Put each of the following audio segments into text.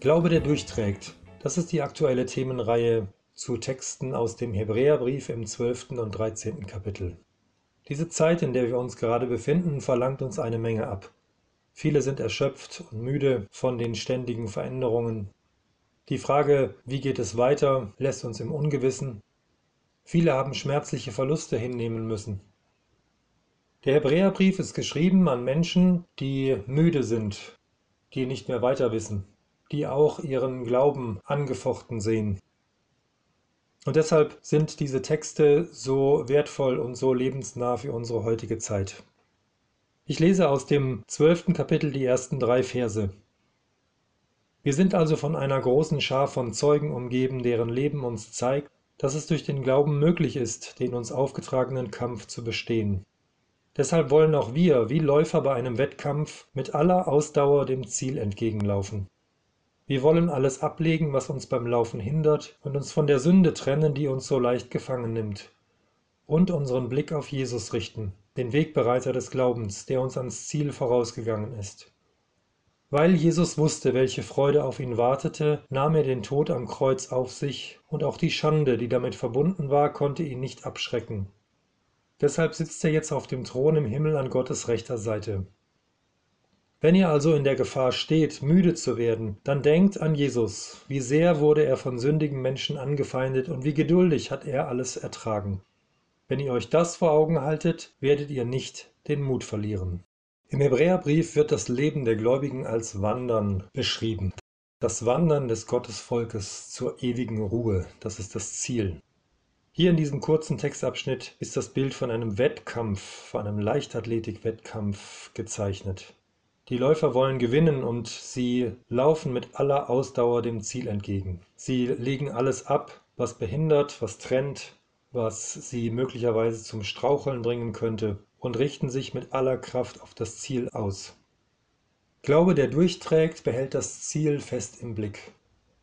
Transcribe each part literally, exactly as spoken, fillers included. Glaube, der durchträgt. Das ist die aktuelle Themenreihe zu Texten aus dem Hebräerbrief im zwölften und dreizehnten Kapitel. Diese Zeit, in der wir uns gerade befinden, verlangt uns eine Menge ab. Viele sind erschöpft und müde von den ständigen Veränderungen. Die Frage, wie geht es weiter, lässt uns im Ungewissen. Viele haben schmerzliche Verluste hinnehmen müssen. Der Hebräerbrief ist geschrieben an Menschen, die müde sind, die nicht mehr weiter wissen, die auch ihren Glauben angefochten sehen. Und deshalb sind diese Texte so wertvoll und so lebensnah für unsere heutige Zeit. Ich lese aus dem zwölften Kapitel die ersten drei Verse. Wir sind also von einer großen Schar von Zeugen umgeben, deren Leben uns zeigt, dass es durch den Glauben möglich ist, den uns aufgetragenen Kampf zu bestehen. Deshalb wollen auch wir, wie Läufer bei einem Wettkampf, mit aller Ausdauer dem Ziel entgegenlaufen. Wir wollen alles ablegen, was uns beim Laufen hindert, und uns von der Sünde trennen, die uns so leicht gefangen nimmt, und unseren Blick auf Jesus richten, den Wegbereiter des Glaubens, der uns ans Ziel vorausgegangen ist. Weil Jesus wusste, welche Freude auf ihn wartete, nahm er den Tod am Kreuz auf sich, und auch die Schande, die damit verbunden war, konnte ihn nicht abschrecken. Deshalb sitzt er jetzt auf dem Thron im Himmel an Gottes rechter Seite. Wenn ihr also in der Gefahr steht, müde zu werden, dann denkt an Jesus. Wie sehr wurde er von sündigen Menschen angefeindet und wie geduldig hat er alles ertragen. Wenn ihr euch das vor Augen haltet, werdet ihr nicht den Mut verlieren. Im Hebräerbrief wird das Leben der Gläubigen als Wandern beschrieben. Das Wandern des Gottesvolkes zur ewigen Ruhe, das ist das Ziel. Hier in diesem kurzen Textabschnitt ist das Bild von einem Wettkampf, von einem Leichtathletik-Wettkampf gezeichnet. Die Läufer wollen gewinnen und sie laufen mit aller Ausdauer dem Ziel entgegen. Sie legen alles ab, was behindert, was trennt, was sie möglicherweise zum Straucheln bringen könnte, und richten sich mit aller Kraft auf das Ziel aus. Glaube, der durchträgt, behält das Ziel fest im Blick.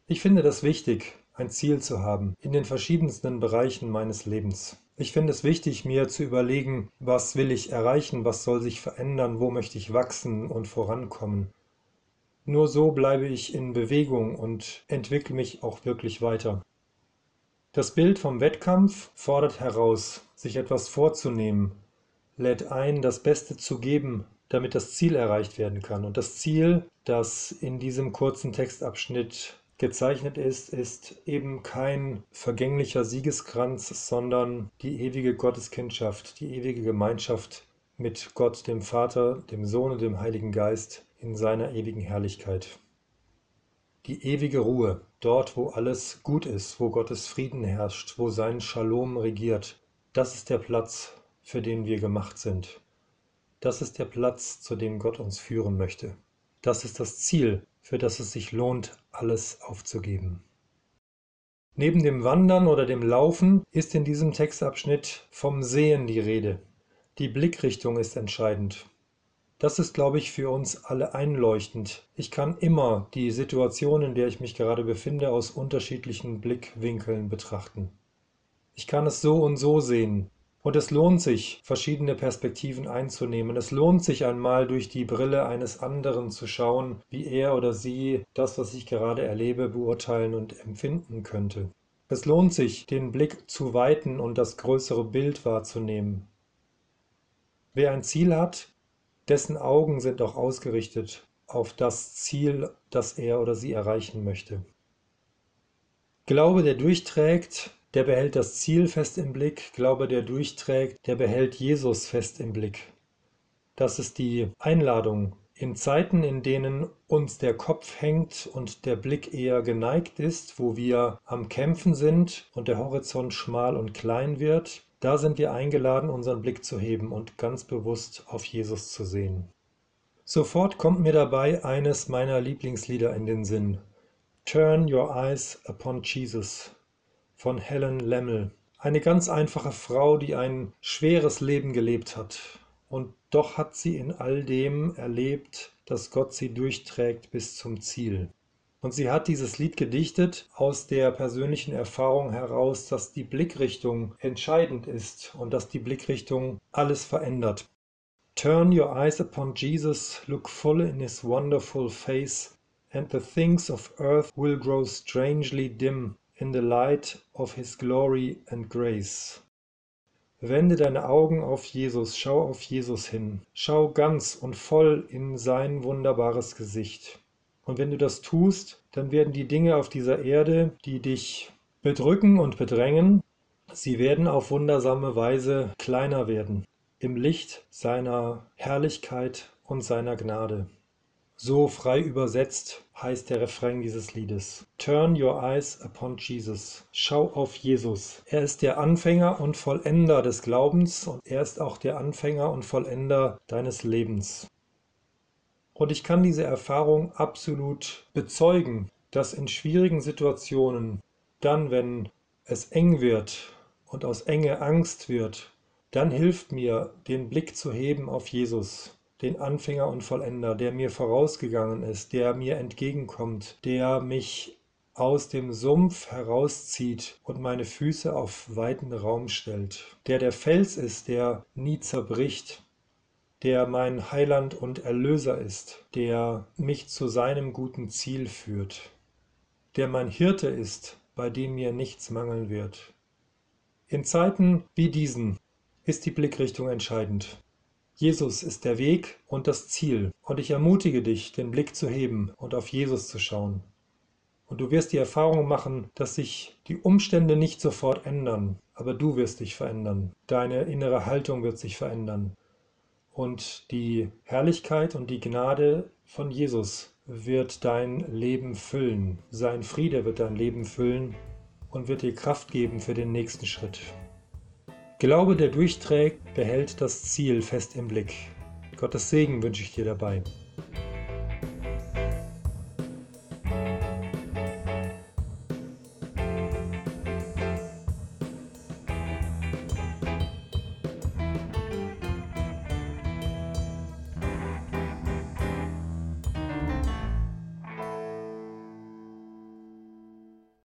Ich finde das wichtig, ein Ziel zu haben, in den verschiedensten Bereichen meines Lebens. Ich finde es wichtig, mir zu überlegen, was will ich erreichen, was soll sich verändern, wo möchte ich wachsen und vorankommen. Nur so bleibe ich in Bewegung und entwickle mich auch wirklich weiter. Das Bild vom Wettkampf fordert heraus, sich etwas vorzunehmen, lädt ein, das Beste zu geben, damit das Ziel erreicht werden kann. Und das Ziel, das in diesem kurzen Textabschnitt gezeichnet ist, ist eben kein vergänglicher Siegeskranz, sondern die ewige Gotteskindschaft, die ewige Gemeinschaft mit Gott, dem Vater, dem Sohn und dem Heiligen Geist in seiner ewigen Herrlichkeit. Die ewige Ruhe, dort, wo alles gut ist, wo Gottes Frieden herrscht, wo sein Schalom regiert, das ist der Platz, für den wir gemacht sind. Das ist der Platz, zu dem Gott uns führen möchte. Das ist das Ziel, für das es sich lohnt, alles aufzugeben. Neben dem Wandern oder dem Laufen ist in diesem Textabschnitt vom Sehen die Rede. Die Blickrichtung ist entscheidend. Das ist, glaube ich, für uns alle einleuchtend. Ich kann immer die Situation, in der ich mich gerade befinde, aus unterschiedlichen Blickwinkeln betrachten. Ich kann es so und so sehen. Und es lohnt sich, verschiedene Perspektiven einzunehmen. Es lohnt sich einmal, durch die Brille eines anderen zu schauen, wie er oder sie das, was ich gerade erlebe, beurteilen und empfinden könnte. Es lohnt sich, den Blick zu weiten und das größere Bild wahrzunehmen. Wer ein Ziel hat, dessen Augen sind auch ausgerichtet auf das Ziel, das er oder sie erreichen möchte. Glaube, der durchträgt, der behält das Ziel fest im Blick. Glaube, der durchträgt, der behält Jesus fest im Blick. Das ist die Einladung. In Zeiten, in denen uns der Kopf hängt und der Blick eher geneigt ist, wo wir am Kämpfen sind und der Horizont schmal und klein wird, da sind wir eingeladen, unseren Blick zu heben und ganz bewusst auf Jesus zu sehen. Sofort kommt mir dabei eines meiner Lieblingslieder in den Sinn. Turn your eyes upon Jesus von Helen Lemmel. Eine ganz einfache Frau, die ein schweres Leben gelebt hat. Und doch hat sie in all dem erlebt, dass Gott sie durchträgt bis zum Ziel. Und sie hat dieses Lied gedichtet aus der persönlichen Erfahrung heraus, dass die Blickrichtung entscheidend ist und dass die Blickrichtung alles verändert. Turn your eyes upon Jesus, look full in his wonderful face, and the things of earth will grow strangely dim in the light of his glory and grace. Wende deine Augen auf Jesus, schau auf Jesus hin, schau ganz und voll in sein wunderbares Gesicht. Und wenn du das tust, dann werden die Dinge auf dieser Erde, die dich bedrücken und bedrängen, sie werden auf wundersame Weise kleiner werden, im Licht seiner Herrlichkeit und seiner Gnade. So frei übersetzt heißt der Refrain dieses Liedes. Turn your eyes upon Jesus. Schau auf Jesus. Er ist der Anfänger und Vollender des Glaubens und er ist auch der Anfänger und Vollender deines Lebens. Und ich kann diese Erfahrung absolut bezeugen, dass in schwierigen Situationen, dann wenn es eng wird und aus Enge Angst wird, dann hilft mir, den Blick zu heben auf Jesus, den Anfänger und Vollender, der mir vorausgegangen ist, der mir entgegenkommt, der mich aus dem Sumpf herauszieht und meine Füße auf weiten Raum stellt, der der Fels ist, der nie zerbricht, der mein Heiland und Erlöser ist, der mich zu seinem guten Ziel führt, der mein Hirte ist, bei dem mir nichts mangeln wird. In Zeiten wie diesen ist die Blickrichtung entscheidend. Jesus ist der Weg und das Ziel und ich ermutige dich, den Blick zu heben und auf Jesus zu schauen. Und du wirst die Erfahrung machen, dass sich die Umstände nicht sofort ändern, aber du wirst dich verändern. Deine innere Haltung wird sich verändern. Und die Herrlichkeit und die Gnade von Jesus wird dein Leben füllen. Sein Friede wird dein Leben füllen und wird dir Kraft geben für den nächsten Schritt. Glaube, der durchträgt, behält das Ziel fest im Blick. Gottes Segen wünsche ich dir dabei.